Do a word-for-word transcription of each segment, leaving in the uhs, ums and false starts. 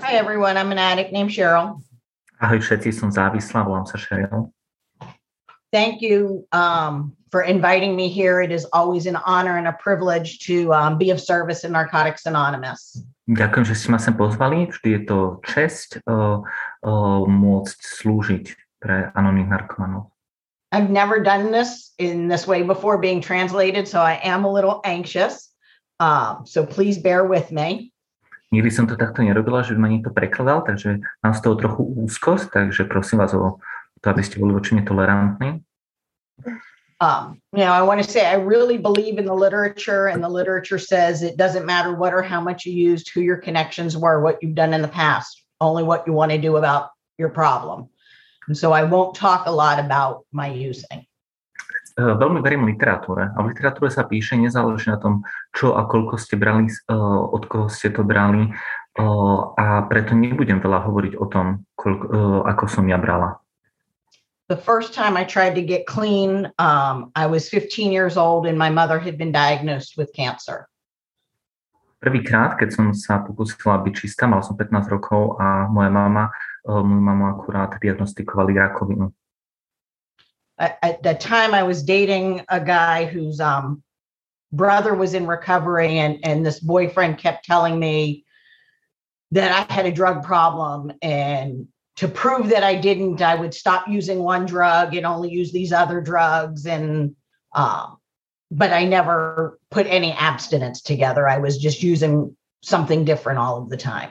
Hi everyone, I'm an addict named Cheryl. Ahoj všetci, som závislá, volám sa Cheryl. Thank you um, for inviting me here. It is always an honor and a privilege to um, be of service in Narcotics Anonymous. Ďakujem, že ste ma sem pozvali. Vždy je to česť uh, uh, môcť slúžiť pre anonymných narkomanov. I've never done this in this way before being translated, so I am a little anxious. Um, so please bear with me. Nikdy som to takto nerobila, že by ma niekto prekladal, takže mám z toho trochu úzkosť, takže prosím vás o to, aby ste boli voči mne tolerantní. Um, you know, I want to say I really believe in the literature, and the literature says it doesn't matter what or how much you used, who your connections were, what you've done in the past, only what you want to do about your problem. And so I won't talk a lot about my using. Veľmi verím literatúre. A v literatúre sa píše, nezáleží na tom, čo a koľko ste brali, od koho ste to brali. A preto nebudem veľa hovoriť o tom, koľko, ako som ja brala. The first time I tried to get clean, um, I was fifteen years old and my mother had been diagnosed with cancer. Prvýkrát, keď som sa pokúsila byť čistá, mal som pätnásť rokov a moja mama, moju mamu akurát diagnostikovali rakovinu. At that time, I was dating a guy whose um, brother was in recovery, and, and this boyfriend kept telling me that I had a drug problem. And to prove that I didn't, I would stop using one drug and only use these other drugs. And um, but I never put any abstinence together. I was just using something different all of the time.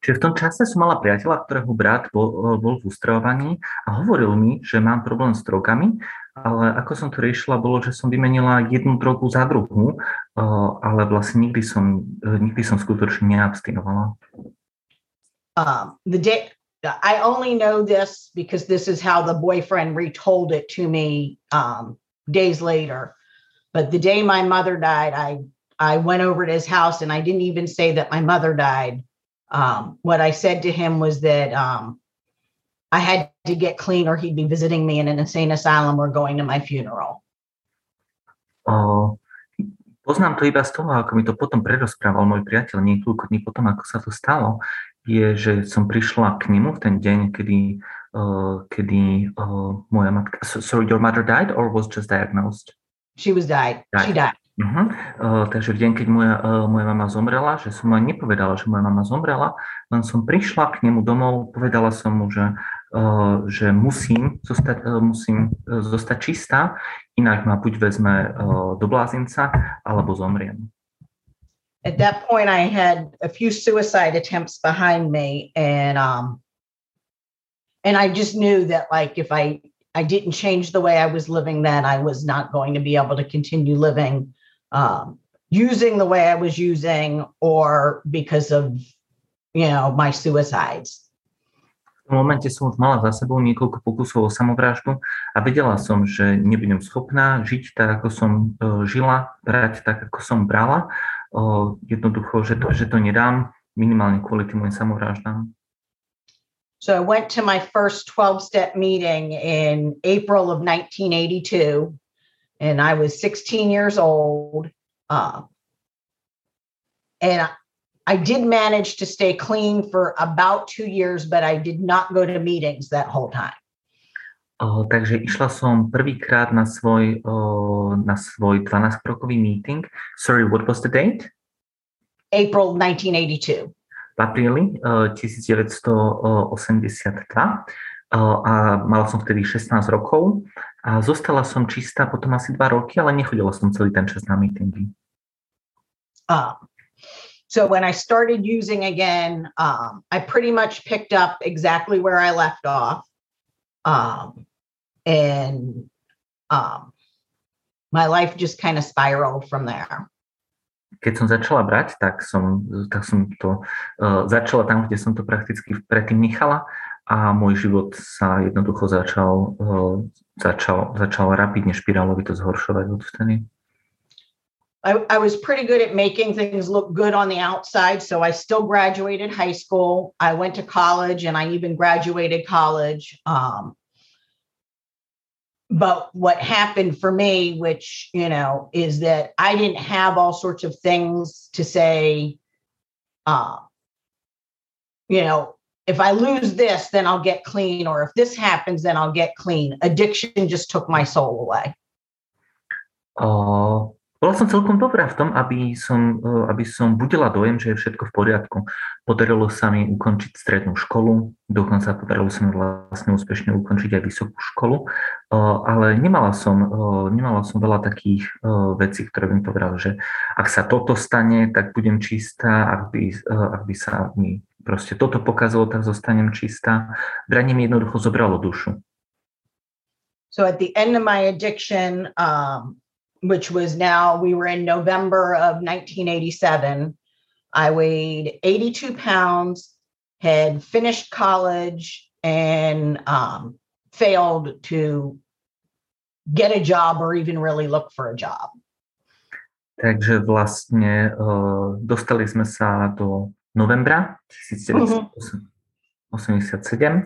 Čiže v tom čase som mala priateľa, ktorého brat bol, bol v ústravovaní a hovoril mi, že mám problém s drogami, ale ako som to riešila, bolo, že som vymenila jednu drogu za druhú, ale vlastne nikdy som, nikdy som skutočne neabstinovala. Um, the day, I only know this because this is how the boyfriend retold it to me um, days later, but the day my mother died, I, I went over to his house and I didn't even say that my mother died. Um, what I said to him was that um, I had to get clean or he'd be visiting me in an insane asylum or going to my funeral. Uh, poznám to iba z toho, ako mi to potom prerozprával môj priateľ niekoľko dní potom, ako sa to stalo, je, že som prišla k nemu v ten deň, kedy, uh, kedy uh, moja matka... So, sorry, your mother died or was just diagnosed? She was died. died. She died. Uh-huh. Uh, takže v deň, keď moja, uh, moja mama zomrela, že som mu nepovedala, že moja mama zomrela, len som prišla k nemu domov, povedala som mu, že, uh, že musím, zostať, uh, musím uh, zostať čistá, inak ma buď vezme uh, do blázinca, alebo zomriem. At that point I had a few suicide attempts behind me and um, and I just knew that like if I, I didn't change the way I was living then, I was not going to be able to continue living Um, using the way I was using or because of, you know, my suicides. V momente som už mala za sebou niekoľko pokusov o samovraždu a vedela som, že nebudem schopná žiť tak, ako som uh, žila, brať tak, ako som brala. Uh, jednoducho, že to, že to nedám, minimálne kvôli tým mojim samovraždám. So I went to my first twelve-step meeting in April of nineteen eighty-two. And I was sixteen years old, uh, and I, I did manage to stay clean for about two years, but I did not go to meetings that whole time. Uh, takže išla som prvýkrát na svoj uh, na svoj dvanásťkrokový meeting. Sorry, what was the date? April nineteen eighty-two. V apríli uh, nineteen eighty-two. A mala som vtedy šestnásť rokov a zostala som čistá potom asi dva roky, ale nechodila som celý ten čas na meetingy. Um, so when I started using again, um, I pretty much picked up exactly where I left off. Um, and um, my life just kind of spiraled from there. Keď som začala brať, tak som, tak som to uh, začala tam, kde som to prakticky predtým nechala. A môj život sa jednoducho začal, začal, začal rapidne špirálovito zhoršovať odvtedy. I, I was pretty good at making things look good on the outside, so I still graduated high school. I went to college and I even graduated college. Um, but what happened for me, which, you know, is that I didn't have all sorts of things to say, uh, you know, if I lose this, then I'll get clean. Or if this happens, then I'll get clean. Addiction just took my soul away. Oh. Bola som celkom dobrá v tom, aby som, aby som budila dojem, že je všetko v poriadku. Podarilo sa mi ukončiť strednú školu, dokonca podarilo sa mi vlastne úspešne ukončiť aj vysokú školu, ale nemala som, nemala som veľa takých vecí, ktoré by mi povedala, že ak sa toto stane, tak budem čistá, ak by, ak by sa mi proste toto pokazalo, tak zostanem čistá. Branie mi jednoducho zobralo dušu. So at the end of my addiction, um... which was now, we were in November of nineteen eighty-seven. I weighed eighty-two pounds, had finished college, and um, failed to get a job or even really look for a job. Takže vlastne uh, dostali sme sa do novembra devätnásťstoosemdesiatsedem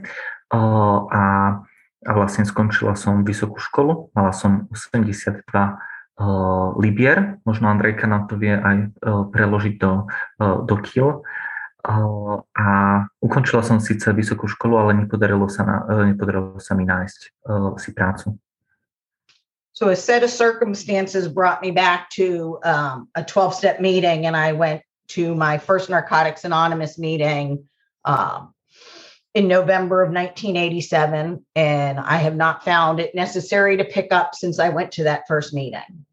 uh, a, a vlastne skončila som vysokú školu, mala som osemdesiatdva Uh, libier, možno Andrejka nám to vie aj uh, preložiť do, uh, do kil. Uh, a ukončila som síce vysokú školu, ale nepodarilo sa, na, uh, nepodarilo sa mi nájsť uh, si prácu. So a set of circumstances brought me back to um, a twelve-step meeting, and I went to my first Narcotics Anonymous meeting um, in November of nineteen eighty-seven, and I have not found it necessary to pick up since I went to that first meeting.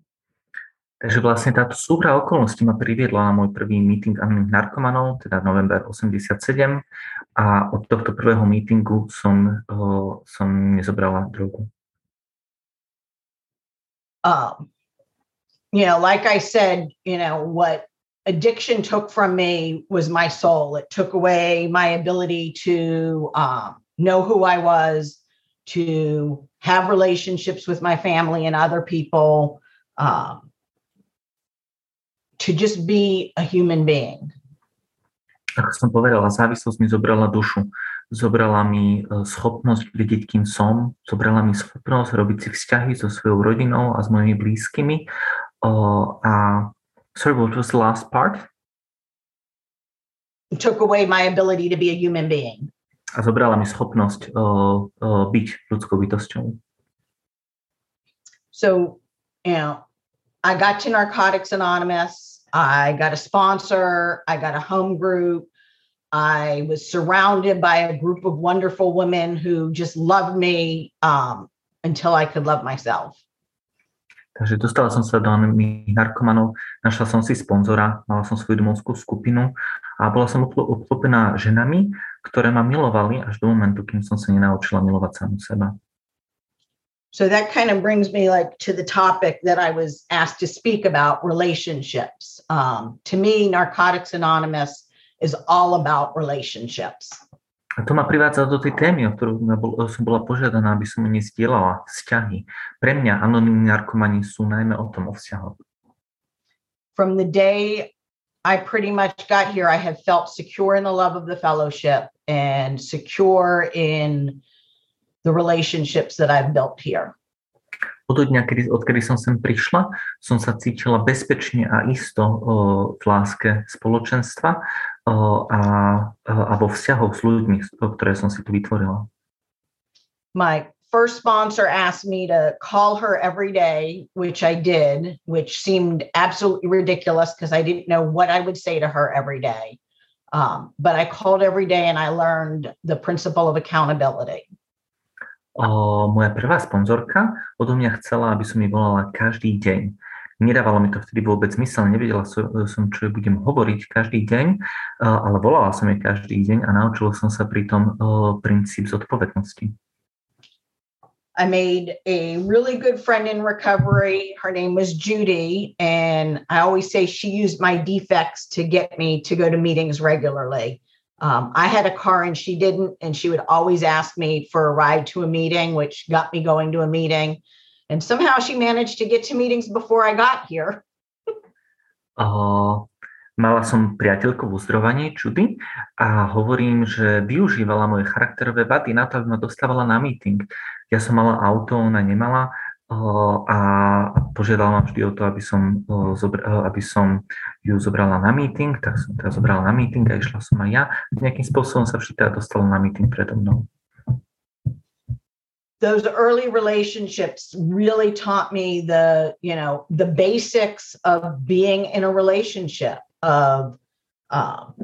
Takže vlastne táto súhra okolností ma priviedla na môj prvý meeting anonymných narkomanov, teda november osemdesiatsedem, a od tohto prvého meetingu som, uh, som nezobrala drogu. Um, you know, like I said, you know, what addiction took from me was my soul. It took away my ability to um, know who I was, to have relationships with my family and other people, um, to just be a human being. Ako som povedala, závislosť mi zobrala dušu. Zobrala mi schopnosť vedieť, kým som. Zobrala mi schopnosť robiť si vzťahy so svojou rodinou a s mojimi blízkymi. Uh, a Sorry, what was the last part? It took away my ability to be a human being. A zobrala mi schopnosť uh, uh, byť ľudskou bytosťou. So, you know, I got to Narcotics Anonymous. I got a sponsor. I got a home group. I was surrounded by a group of wonderful women who just loved me um, until I could love myself. Takže dostala som sa do anonymných narkomanov, našla som si sponzora, mala som svoju domovskú skupinu a bola som obklopená ženami, ktoré ma milovali až do momentu, kým som sa nenaučila milovať samú seba. So that kind of brings me like to the topic that I was asked to speak about, relationships. Um, to me, Narcotics Anonymous is all about relationships. A to ma privádza do tej témy, o ktorú som bola požiadaná, aby som mi zdieľala vzťahy. Pre mňa anonymní narkomani sú najmä o tom o vzťahoch. From the day I pretty much got here, I have felt secure in the love of the fellowship and secure in the relationships that I've built here. Od dňa, kedy, odkedy som sem prišla, som sa cítila bezpečne a isto o, v láske spoločenstva o, a, a vo vzťahoch s ľuďmi, ktoré som si tu vytvorila. My first sponsor asked me to call her every day, which I did, which seemed absolutely ridiculous because I didn't know what I would say to her every day. Um, but I called every day and I learned the principle of accountability. O, moja prvá sponzorka odo mňa chcela, aby som jej volala každý deň. Nedávalo mi to vtedy vôbec zmysel, nevedela som, čo jej budem hovoriť každý deň, ale volala som jej každý deň a naučila som sa pri tom o, princíp zodpovednosti. I made a really good friend in recovery. Her name was Judy, and I always say she used my defects to get me to go to meetings regularly. Um, I had a car and she didn't, and she would always ask me for a ride to a meeting, which got me going to a meeting. And somehow she managed to get to meetings before I got here. uh, mala som priateľku v uzdrovaní, Judy, a hovorím, že využívala moje charakterové vady na to, aby ma dostávala na meeting. Ja som mala auto, ona nemala, a požiadala ma vždy o to, aby som, aby som ju zobrala na meeting, tak som teda zobrala na meeting a išla som aj ja. Nejakým spôsobom sa vždy teda dostala na meeting predo mnou. Those early relationships really taught me the, you know, the basics of being in a relationship, of um,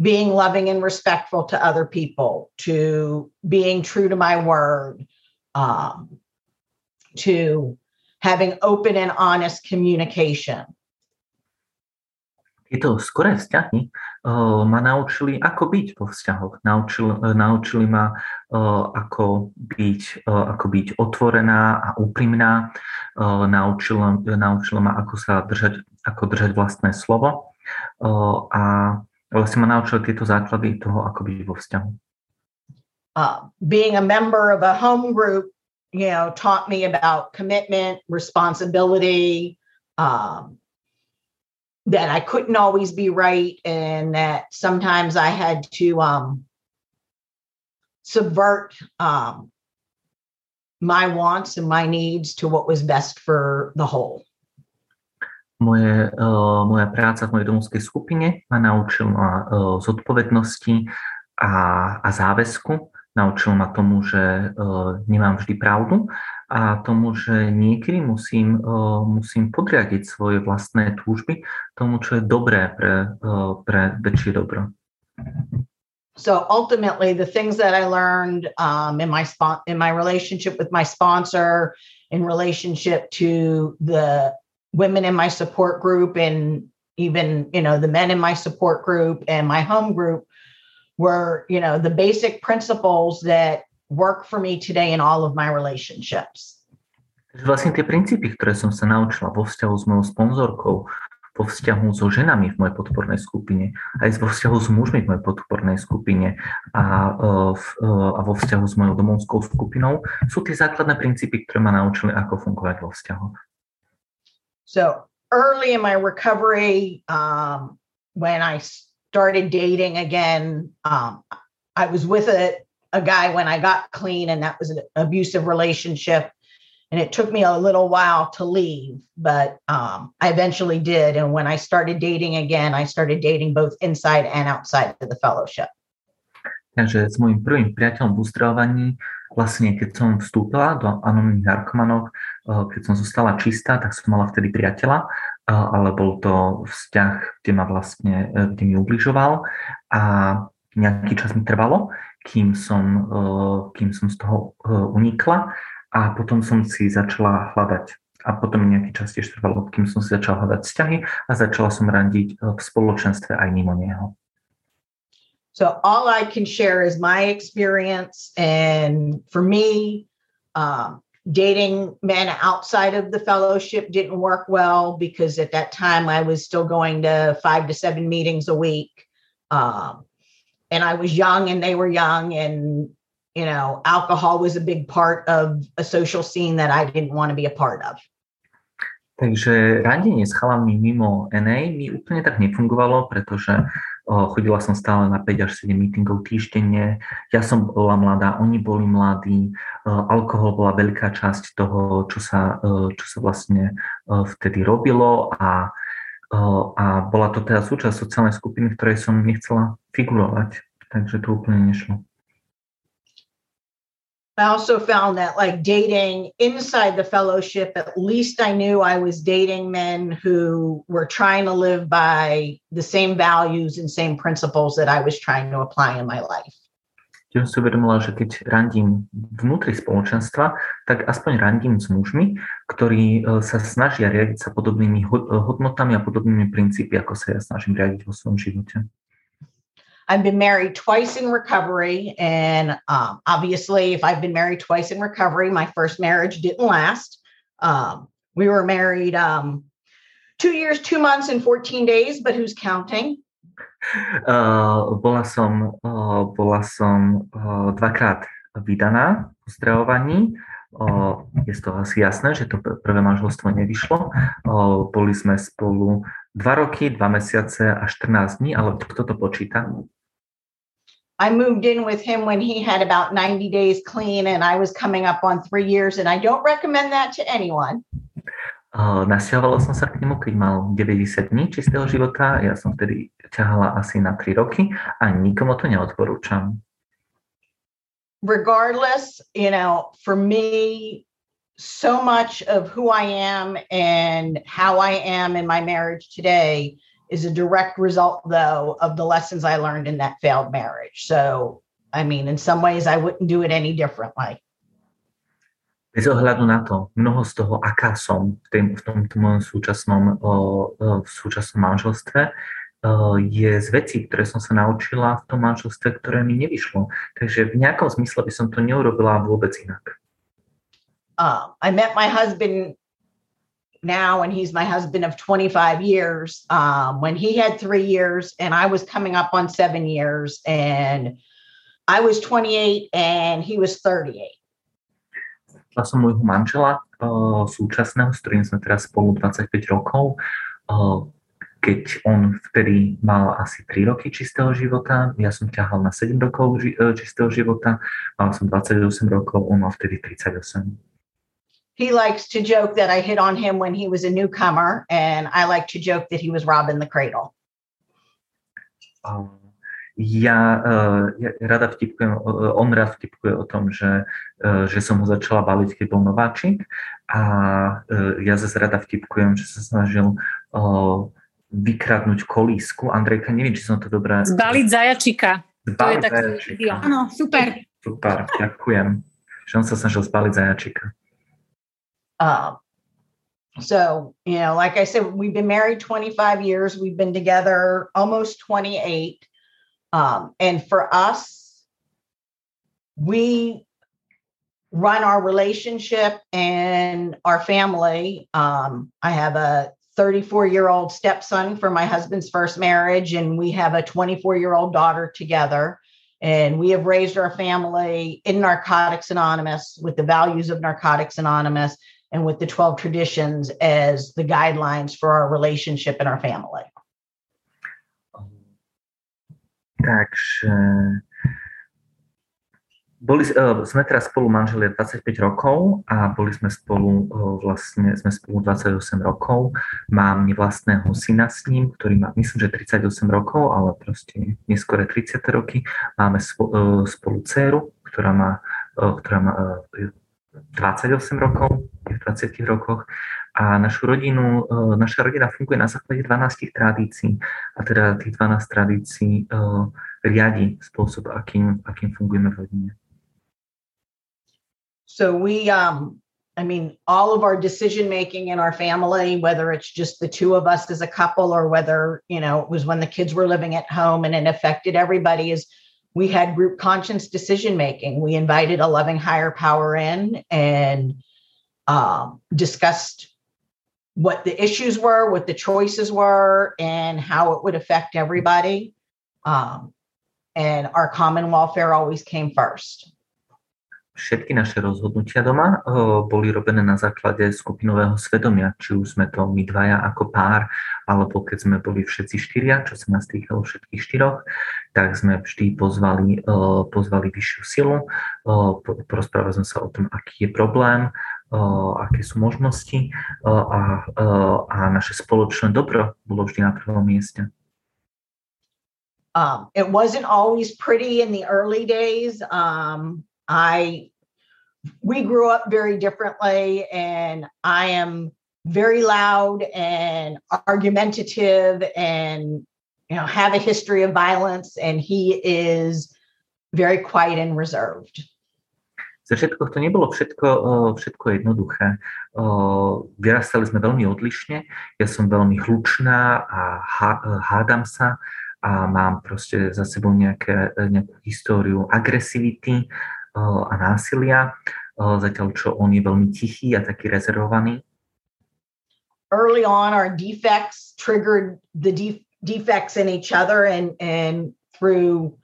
being loving and respectful to other people, to being true to my word, um, to having open and honest communication. Tieto skoré vzťahy uh, ma naučili, ako byť vo vzťahoch. Naučil, uh, naučili ma, uh, ako, byť, uh, ako byť otvorená a úprimná. Uh, naučila, uh, naučila ma, ako sa držať, ako držať vlastné slovo. Uh, a vlastne ma naučili tieto základy toho, ako byť vo vzťahu. Uh, being a member of a home group, you know, taught me about commitment, responsibility, um, that I couldn't always be right and that sometimes I had to um, subvert um, my wants and my needs to what was best for the whole. Moje, uh, moja práca v mojej domovskej skupine ma naučila uh, zodpovednosti a, a záväzku. Naučil ma tomu, že uh, nemám vždy pravdu a tomu, že niekedy musím, uh, musím podriadiť svoje vlastné túžby tomu, čo je dobré pre, uh, pre väčšie dobro. So ultimately the things that I learned um, in my spo- in my relationship with my sponsor, in relationship to the women in my support group and even, you know, the men in my support group and my home group were, you know, the basic principles that work for me today in all of my relationships. Vlastne tie princípy, ktoré som sa naučila vo vzťahu s mojou sponzorkou, vo vzťahu so ženami v mojej podpornej skupine, aj vo vzťahu s mužmi v mojej podpornej skupine a, v, a vo vzťahu s mojou domovskou skupinou, sú tie základné princípy, ktoré ma naučili, ako fungovať vo vzťahu. So early in my recovery, um, when I started dating again. Um, I was with a, a guy when I got clean, and that was an abusive relationship. And it took me a little while to leave, but um, I eventually did. And when I started dating again, I started dating both inside and outside of the fellowship. Takže s môjim prvým priateľom v uzdravovaní, vlastne keď som vstúpila do anonymných narkomanov, keď som zostala čistá, tak som mala vtedy priateľa, ale bol to vzťah, kde ma vlastne, kde mi ubližoval a nejaký čas mi trvalo, kým som, kým som z toho unikla a potom som si začala hľadať. A potom nejaký čas tiež trvalo, kým som si začala hľadať vzťahy a začala som randiť v spoločenstve aj mimo neho. So all I can share is my experience. And for me, um, dating men outside of the fellowship didn't work well because at that time I was still going to five to seven meetings a week. Um, and I was young and they were young. And, you know, alcohol was a big part of a social scene that I didn't want to be a part of. Takže randenie s chalami mimo en á mi úplne tak nefungovalo, pretože chodila som stále na päť až sedem meetingov týždenne, ja som bola mladá, oni boli mladí, alkohol bola veľká časť toho, čo sa, čo sa vlastne vtedy robilo a, a bola to teda súčasť sociálnej skupiny, v ktorej som nechcela figurovať, takže to úplne nešlo. I also found that like dating inside the fellowship, at least I knew I was dating men who were trying to live by the same values and same principles that I was trying to apply in my life. Tým som si uvedomila, že keď randím vnútri spoločenstva, tak aspoň randím s mužmi, ktorí sa snažia riadiť sa podobnými hodnotami a podobnými princípy, ako sa ja snažím riadiť vo svojom živote. I've been married twice in recovery. And um, obviously, if I've been married twice in recovery, my first marriage didn't last. Um, we were married um, two years, two months, and fourteen days, but who's counting? Uh, bola som, uh, bola som uh, dvakrát vydaná v uzdravovaní. Uh, je to asi jasné, že to prvé manželstvo nevyšlo. Uh, boli sme spolu dva roky, dva mesiace a štrnásť dní, ale kto to počíta? I moved in with him when he had about ninety days clean and I was coming up on three years and I don't recommend that to anyone. Uh, nasťahovala som sa k nemu, keď mal deväťdesiat dní čistého života. Ja som vtedy ťahala asi na tri roky a nikomu to neodporúčam. Regardless, you know, for me, so much of who I am and how I am in my marriage today is a direct result, though, of the lessons I learned in that failed marriage. So, I mean, in some ways, I wouldn't do it any differently. Bez ohľadu na to, mnoho z toho, aká som v, tém, v tomto mojom súčasnom, o, o, v súčasnom manželstve, o, je z vecí, ktoré som sa naučila v tom manželstve, ktoré mi nevyšlo. Takže v nejakom zmysle by som to neurobila vôbec inak. Um, I met my husband now, and he's my husband of twenty-five years, um, when he had three years and I was coming up on seven years and I was twenty-eight and he was thirty-eight. Ja som môjho manžela uh, súčasného, s ktorým sme teraz spolu dvadsaťpäť rokov, uh, keď on vtedy mal asi tri roky čistého života, ja som ťahal na sedem rokov ži- čistého života, mal som dvadsaťosem rokov, on mal vtedy tridsaťosem. He likes to joke that I hit on him when he was a newcomer and I like to joke that he was robbing the cradle. Um. Ja, ja rada vtipkujem, on rád vtipkuje o tom, že, že som ho začala baviť, keď bol nováčik a ja zase rada vtipkujem, že sa snažil vykradnúť kolísku. Andrejka, neviem, či som to dobrá... Zbaliť zajačika. Zbaliť to je zajačika. Taký... Áno, super. Super, ďakujem. Že on sa snažil zbaliť zajačika. Uh, so, you know, like I said, we've been married twenty-five years, we've been together almost twenty-eight. Um, and for us, we run our relationship and our family. Um, I have a thirty-four-year-old stepson from my husband's first marriage, and we have a twenty-four-year-old daughter together. And we have raised our family in Narcotics Anonymous with the values of Narcotics Anonymous and with the twelve traditions as the guidelines for our relationship and our family. Takže boli, uh, sme teraz spolu manželia dvadsaťpäť rokov a boli sme spolu uh, vlastne sme spolu dvadsaťosem rokov. Mám nevlastného syna s ním, ktorý má myslím, že tridsaťosem rokov, ale proste neskôr tridsať roky. Máme spo, uh, spolu dcéru, ktorá má, uh, ktorá má uh, dvadsaťosem rokov, je v dvadsiatich rokoch. A našu rodinu, naša rodina funguje na základe dvanástich tradícií. A teda tých dvanásť tradícií uh, riadi spôsob, akým, akým fungujeme v rodine. So we, um, I mean, all of our decision making in our family, whether it's just the two of us as a couple or whether, you know, it was when the kids were living at home and it affected everybody, is we had group conscience decision making. We invited a loving higher power in and um, discussed what the issues were, what the choices were, and how it would affect everybody. Um, and our common welfare always came first. Všetky naše rozhodnutia doma uh, boli robené na základe skupinového svedomia, či už sme to my dvaja ako pár, alebo keď sme boli všetci štyria, čo sa nás týkalo všetkých štyroch, tak sme vždy pozvali, uh, pozvali vyššiu silu, uh, porozprávali sme sa o tom, aký je problém, Uh, aké sú možnosti uh, a, uh, a naše spoločné dobro bolo vždy na prvom mieste. Um, it wasn't always pretty in the early days. Um, I, we grew up very differently and I am very loud and argumentative and, you know, have a history of violence and he is very quiet and reserved. Za všetko to nebolo všetko, všetko jednoduché. Vyrastali sme veľmi odlišne. Ja som veľmi hlučná a hádam sa a mám proste za sebou nejaké, nejakú históriu agresivity a násilia, zatiaľ čo on je veľmi tichý a taký rezervovaný. Early on our defects triggered the de- defects in each other and, and through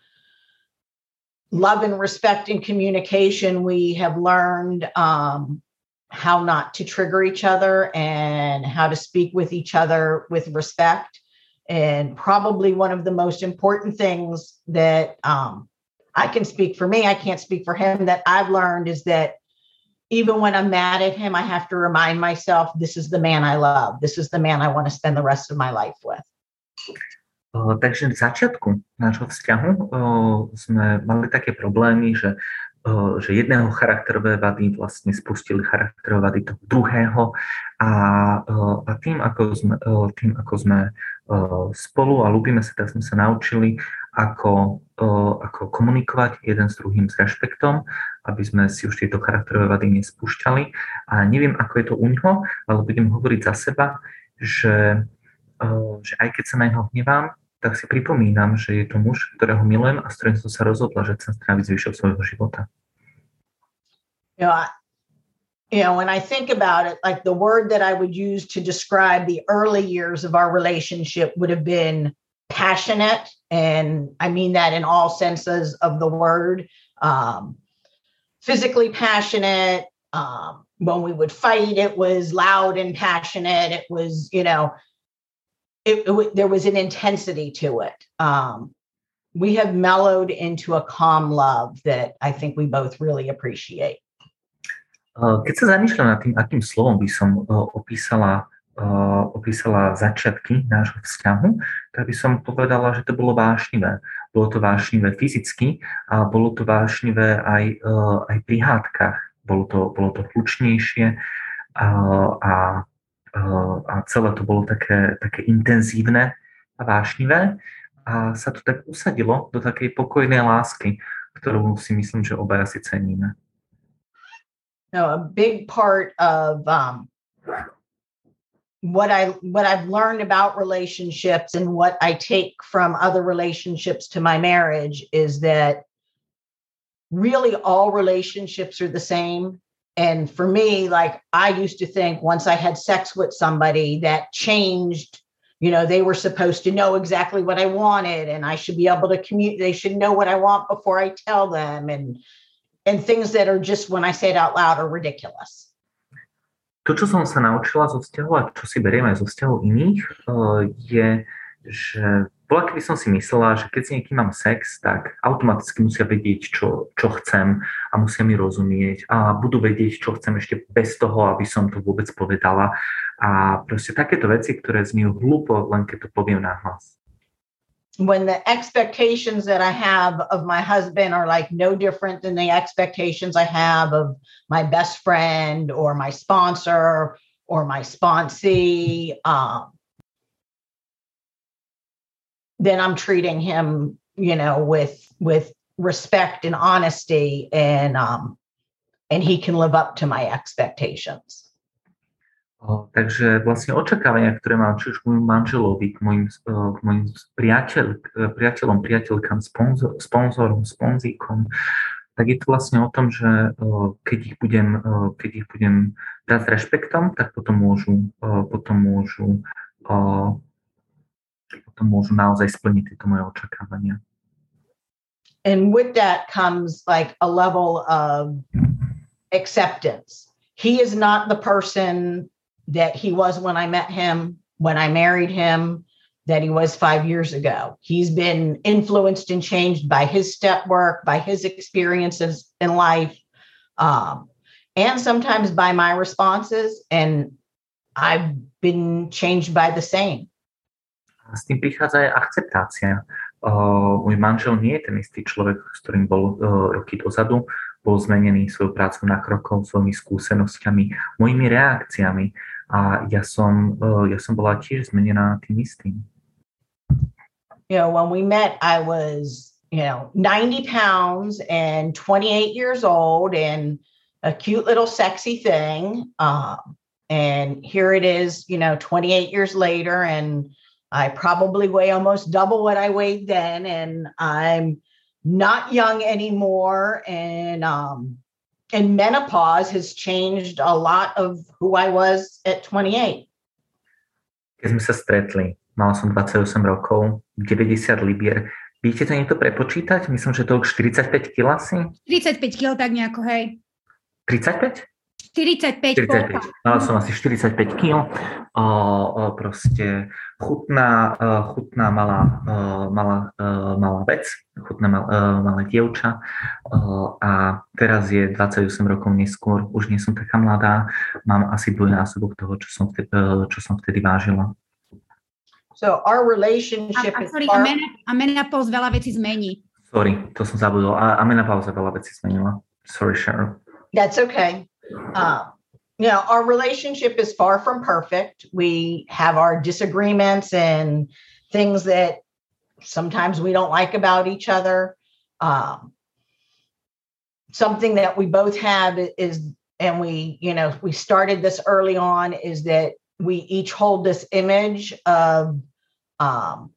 love and respect and communication, we have learned um, how not to trigger each other and how to speak with each other with respect. And probably one of the most important things that um, I can speak for me, I can't speak for him, that I've learned is that even when I'm mad at him, I have to remind myself, this is the man I love. This is the man I want to spend the rest of my life with. Takže v začiatku nášho vzťahu o, sme mali také problémy, že, o, že jedného charakterové vady vlastne spustili charakterové vady toho druhého a, o, a tým, ako sme, o, tým, ako sme o, spolu a ľúbime sa, tak sme sa naučili, ako, o, ako komunikovať jeden s druhým s rešpektom, aby sme si už tieto charakterové vady nespúšťali. A neviem, ako je to u ňoho, ale budem hovoriť za seba, že... že aj keď sa na neho hnevám, tak si pripomínam, že je to muž, ktorého milujem a s ktorým som sa rozhodla, že chcem stráviť zvyšok svojho života. You know, I, you know, when I think about it, like the word that I would use to describe the early years of our relationship would have been passionate, and I mean that in all senses of the word. Um, physically passionate, um, when we would fight, it was loud and passionate, it was, you know, It, it, there was an intensity to it. Um, we have mellowed into a calm love that I think we both really appreciate. Keď sa zamýšľam nad tým, akým slovom by som uh, opísala, uh, opísala začiatky nášho vzťahu, tak by som povedala, že to bolo vášnivé. Bolo to vášnivé fyzicky a bolo to vášnivé aj, uh, aj pri hádkach. Bolo to, bolo to hlučnejšie uh, a a celé to bolo také, také intenzívne a vášnivé a sa to tak usadilo do takej pokojnej lásky, ktorú si myslím, že obaja si ceníme. No, a big part of um, what I what I've learned about relationships and what I take from other relationships to my marriage is that really all relationships are the same. And for me, like I used to think once I had sex with somebody that changed, you know, they were supposed to know exactly what I wanted and I should be able to communicate. They should know what I want before I tell them and, and things that are just when I say it out loud are ridiculous. To, čo som sa naučila zo vzťahu a čo si beriem aj zo vzťahu iných, je, že bola, keby som si myslela, že keď s niekým mám sex, tak automaticky musia vedieť, čo, čo chcem a musia mi rozumieť a budú vedieť, čo chcem ešte bez toho, aby som to vôbec povedala. A proste takéto veci, ktoré znejú hlúpo, len keď to poviem nahlas. When the expectations that I have of my husband are like no different than the expectations I have of my best friend or my sponsor or my sponsee, um, then I'm treating him, you know, with with respect and honesty, and um, and he can live up to my expectations. O, takže vlastne očakávania, ktoré mám či už k môjmu manželovi, k môjim, k môjim priateľ, priateľom, priateľkám, sponzor, sponzorom, sponzíkom, tak je to vlastne o tom, že keď ich budem, keď ich budem dať s rešpektom, tak potom môžu, potom môžu potom môžu naozaj splniť tieto moje očakávania. And with that comes like a level of acceptance. He is not the person that he was when I met him, when I married him, that he was five years ago. He's been influenced and changed by his step work, by his experiences in life, um, and sometimes by my responses. And I've been changed by the same. A s tým prichádza aj akceptácia. Uh, môj manžel nie je ten istý človek, s ktorým bol uh, roky dozadu, bol zmenený svojou prácou na krokom, svojimi skúsenosťami, mojimi reakciami a ja som, uh, ja som bola tiež zmenená tým istým. You know, when we met, I was, you know, ninety pounds and twenty-eight years old and a cute little sexy thing. Uh, and here it is, you know, twenty-eight years later and I probably weigh almost double what I weighed then, and I'm not young anymore. And um, and menopause has changed a lot of who I was at twenty-eight. Keď sme sa stretli, mal som dvadsaťosem rokov, deväťdesiat libier. Viete to niekto prepočítať? Myslím, že to štyridsaťpäť kilo asi? tridsaťpäť kilo, tak nejako, hej. tridsaťpäť? štyridsaťpäť Mala som asi štyridsaťpäť kíl, o, o, proste chutná, chutná malá, malá, malá vec, chutná mal, malé dievča a teraz je dvadsaťosem rokov neskôr, už nie som taká mladá, mám asi dvojnásobok toho, čo som vtedy, čo som vtedy vážila. So our relationship a, a, sorry, is far... a menopauza veľa vecí zmení. Sorry, to som zabudol. A, a menopauza veľa vecí zmenila. Sorry, Cheryl. That's okay. Uh, you know, our relationship is far from perfect. We have our disagreements and things that sometimes we don't like about each other. Um, something that we both have is, and we, you know, we started this early on, is that we each hold this image of um,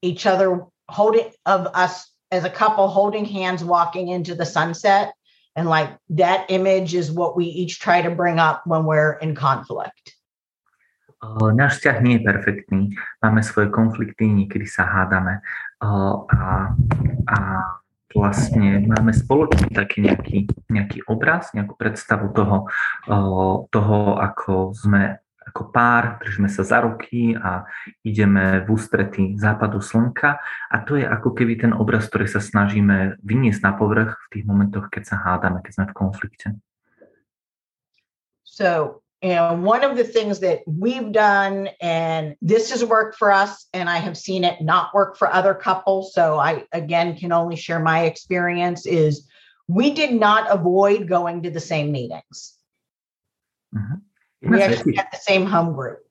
each other holding, of us as a couple holding hands, walking into the sunset. And like that image is what we each try to bring up when we're in conflict. Uh, náš vzťah nie je perfektný. Máme svoje konflikty, niekedy sa hádame. Uh, a, a vlastne máme spoločný taký nejaký, nejaký obraz, nejakú predstavu toho, uh, toho, ako sme ako pár, držíme sa za ruky a ideme v ústretí západu slnka a to je ako keby ten obraz, ktorý sa snažíme vyniesť na povrch v tých momentoch, keď sa hádame, keď sme v konflikte. So, you know, one of the things that we've done, and this has worked for us, and I have seen it not work for other couples, so I, again, can only share my experience, is we did not avoid going to the same meetings. Uh-huh. We actually had the same home group.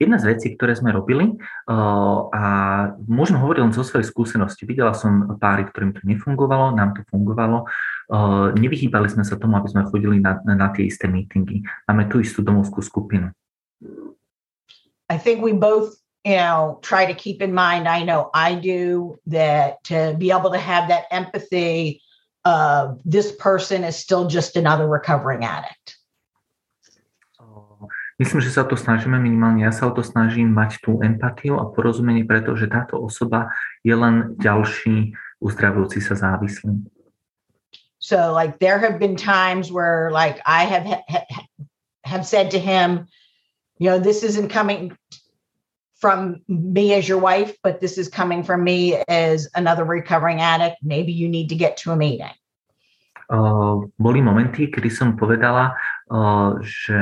Jedna z vecí, ktoré sme robili, uh, a môžem hovoriť len zo svojej skúsenosti. Videla som páry, ktorým to nefungovalo, nám to fungovalo. Uh, nevyhýbali sme sa tomu, aby sme chodili na, na tie isté meetingy. Máme tú istú domovskú skupinu. I think we both, you know, try to keep in mind, I know I do, that to be able to have that empathy of this person is still just another recovering addict. Myslím, že sa to snažíme minimálne. Ja sa o to snažím mať tú empatiu a porozumenie, pretože táto osoba je len ďalší uzdravujúci sa závislý. So like there have been times where like I have have said to him, you know, this isn't coming from me as your wife, but this is coming from me as another recovering addict. Maybe you need to get to a meeting. Uh, boli momenty, kedy som povedala, uh, že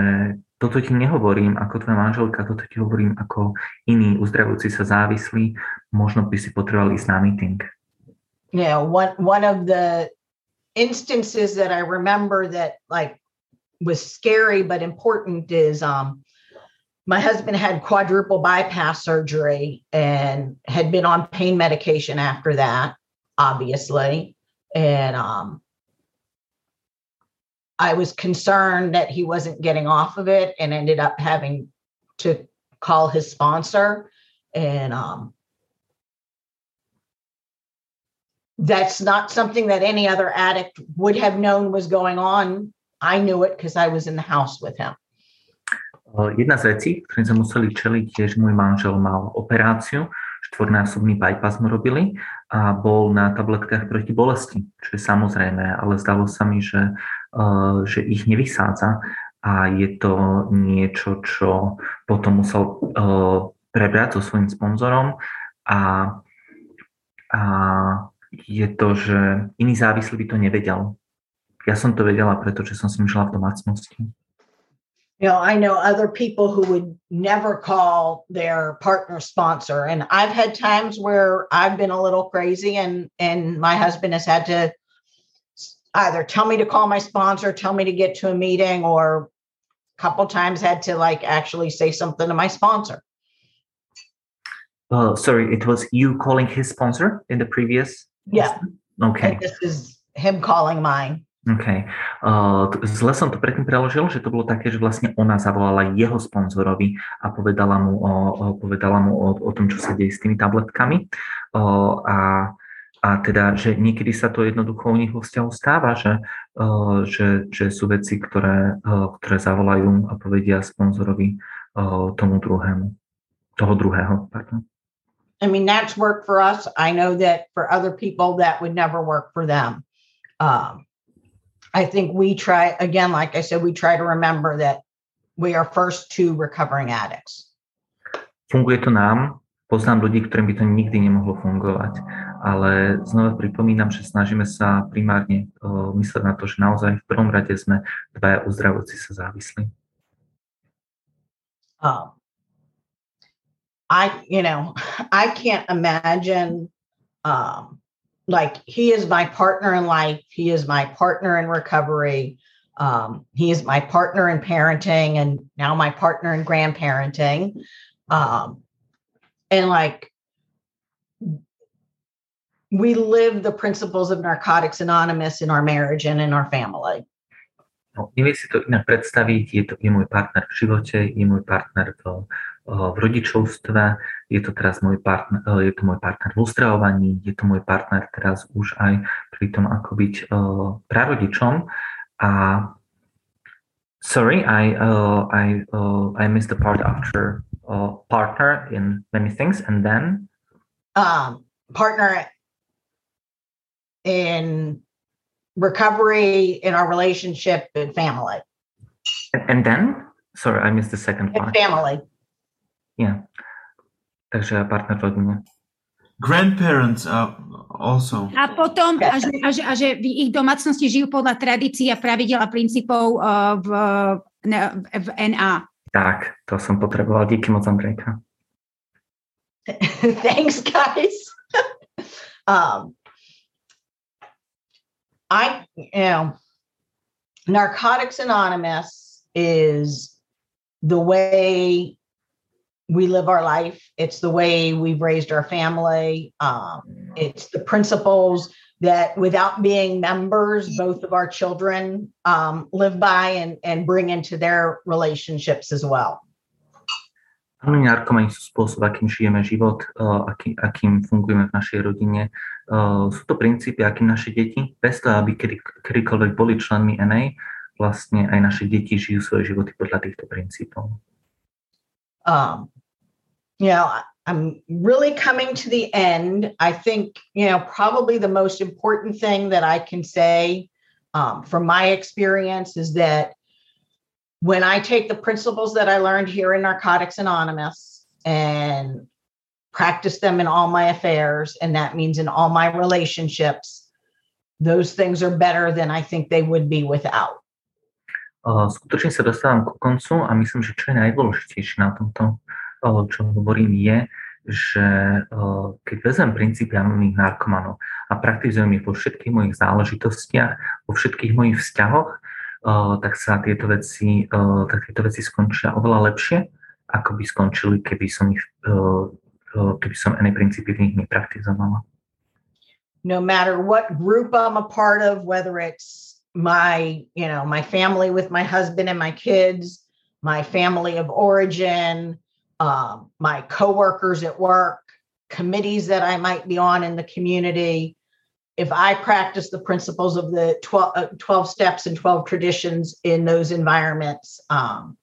toto ti nehovorím ako tvoja manželka, toto ti hovorím ako iný uzdravujúci sa závislí, možno by si potreboval ísť na meeting. Yeah, one one of the instances that I remember that like was scary but important is um my husband had quadruple bypass surgery and had been on pain medication after that, obviously. And um I was concerned that he wasn't getting off of it and ended up having to call his sponsor. And um, that's not something that any other addict would have known was going on. I knew it because I was in the house with him. Jedna z vecí, ktorým sme museli čeliť, je, že môj manžel mal operáciu, štvornásobný bypass mu robili a bol na tabletkách proti bolesti, čo je samozrejme, ale zdalo sa mi, že, uh, že ich nevysádza a je to niečo, čo potom musel uh, prebrať so svojím sponzorom a, a je to, že iný závislý by to nevedel. Ja som to vedela, pretože som si žila v domácnosti. You know, I know other people who would never call their partner sponsor. And I've had times where I've been a little crazy and, and my husband has had to either tell me to call my sponsor, tell me to get to a meeting, or a couple times had to like actually say something to my sponsor. Uh, sorry, it was you calling his sponsor in the previous? Yeah. Okay. And this is him calling mine. OK. Uh, zle som to predtým preložil, že to bolo také, že vlastne ona zavolala jeho sponzorovi a povedala mu o, o, povedala mu o, o tom, čo sa deje s tými tabletkami. Uh, a, a teda, že niekedy sa to jednoducho u nich vo vzťahu stáva, že, uh, že, že sú veci, ktoré, uh, ktoré zavolajú a povedia sponzorovi uh, tomu druhému. Toho druhého. Pardon. I mean, that's worked for us. I know that for other people that would never work for them. Um, I think we try, again, like I said, we try to remember that we are first two recovering addicts. Funguje to nám. Poznám ľudí, ktorým by to nikdy nemohlo fungovať. Ale znova pripomínam, že snažíme sa primárne uh, mysleť na to, že naozaj v prvom rade sme dvaja uzdravujúci sa závislí. Um, I, you know, I can't imagine, um, like, he is my partner in life, he is my partner in recovery, um, he is my partner in parenting, and now my partner in grandparenting. Um, And like, we live the principles of Narcotics Anonymous in our marriage and in our family. No, nevie si to inak predstaviť, je to je môj partner v živote, je môj partner v, v rodičovstve, je to teraz môj partner, je to môj partner v uzdravovaní, je to môj partner teraz už aj pri tom, ako byť uh, prarodičom. A sorry, I uh, I uh, I missed the part after. Uh, partner in many things, and then um, partner in recovery, in our relationship, and family. And, and then, sorry, I missed the second part. And family. Yeah. Takže partner rodina. Grandparents uh, also. A potom, a že, a, že, a že v ich domácnosti žijú podľa tradícií a pravidel a princípov uh, v, v en á. Tak, to som potreboval. Díky moc, Andrejka. Thanks, guys. um, I, you know, Narcotics Anonymous is the way we live our life. It's the way we've raised our family. Um, it's the principles that without being members, both of our children um, live by and, and bring into their relationships as well. Narkomani sú spôsob, akým žijeme život, uh, aký, akým fungujeme v našej rodine. Uh, sú to princípy, akým naše deti, bez toho, aby kedy, kedykoľvek boli členmi en á, vlastne aj naše deti žijú svoje životy podľa týchto princípov. Um, you know, I'm really coming to the end. I think, you know, probably the most important thing that I can say um, from my experience is that when I take the principles that I learned here in Narcotics Anonymous and practice them in all my affairs, and that means in all my relationships, those things are better than I think they would be without. Uh, skutočne sa dostávam ku koncu a myslím, že čo je najdôležitejšie na tomto, čo hovorím, je, že keď vezmem princípy anonymných narkomanov a praktizujem ich vo všetkých mojich záležitostiach, vo všetkých mojich vzťahoch, tak sa tieto veci, tak tieto veci skončia oveľa lepšie, ako by skončili, keby som ich, keby som iné princípy v nich nepraktizovala. No matter what group I'm a part of, whether it's my, you know, my family with my husband and my kids, my family of origin, Um, my coworkers at work, committees that I might be on in the community. If I practice the principles of the twelve, uh, twelve steps and twelve traditions in those environments, um,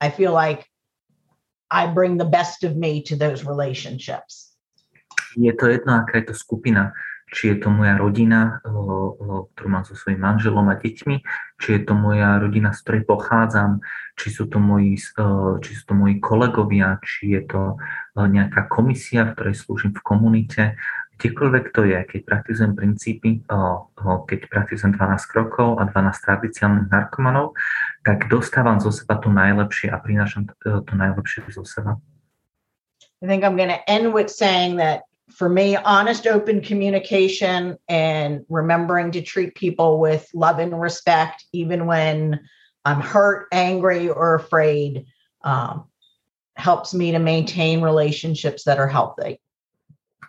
I feel like I bring the best of me to those relationships. Je to jedno, aká je to skupina. Či je to moja rodina, ktorú mám so svojím manželom a deťmi, či je to moja rodina, z ktorej pochádzam, či sú to moji, či sú to moji kolegovia, či je to nejaká komisia, v ktorej slúžim v komunite. Kdekoľvek to je, keď praktizujem princípy, keď praktizujem dvanásť krokov a dvanásť tradicionálnych narkomanov, tak dostávam zo seba to najlepšie a prinášam to najlepšie zo seba. I think I'm going to end with saying that for me, honest, open communication and remembering to treat people with love and respect, even when I'm hurt, angry, or afraid, um, helps me to maintain relationships that are healthy.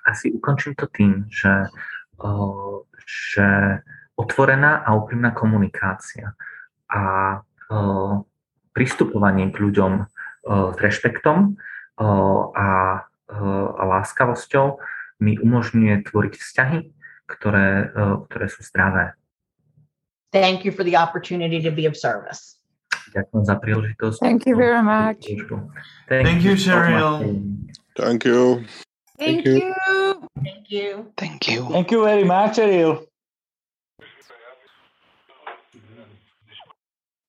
Asi ukončím to tým, že, uh, že otvorená a úprimná komunikácia a uh, pristupovanie k ľuďom uh, s rešpektom uh, a a láskavosťou mi umožňuje tvoriť vzťahy, ktoré, ktoré sú zdravé. Thank you for the opportunity to be of service. Ďakujem za príležitosť. Thank you very much. Thank, Thank you, Cheryl. Thank you. Thank you. Thank you. Thank you. Thank you very much, Cheryl.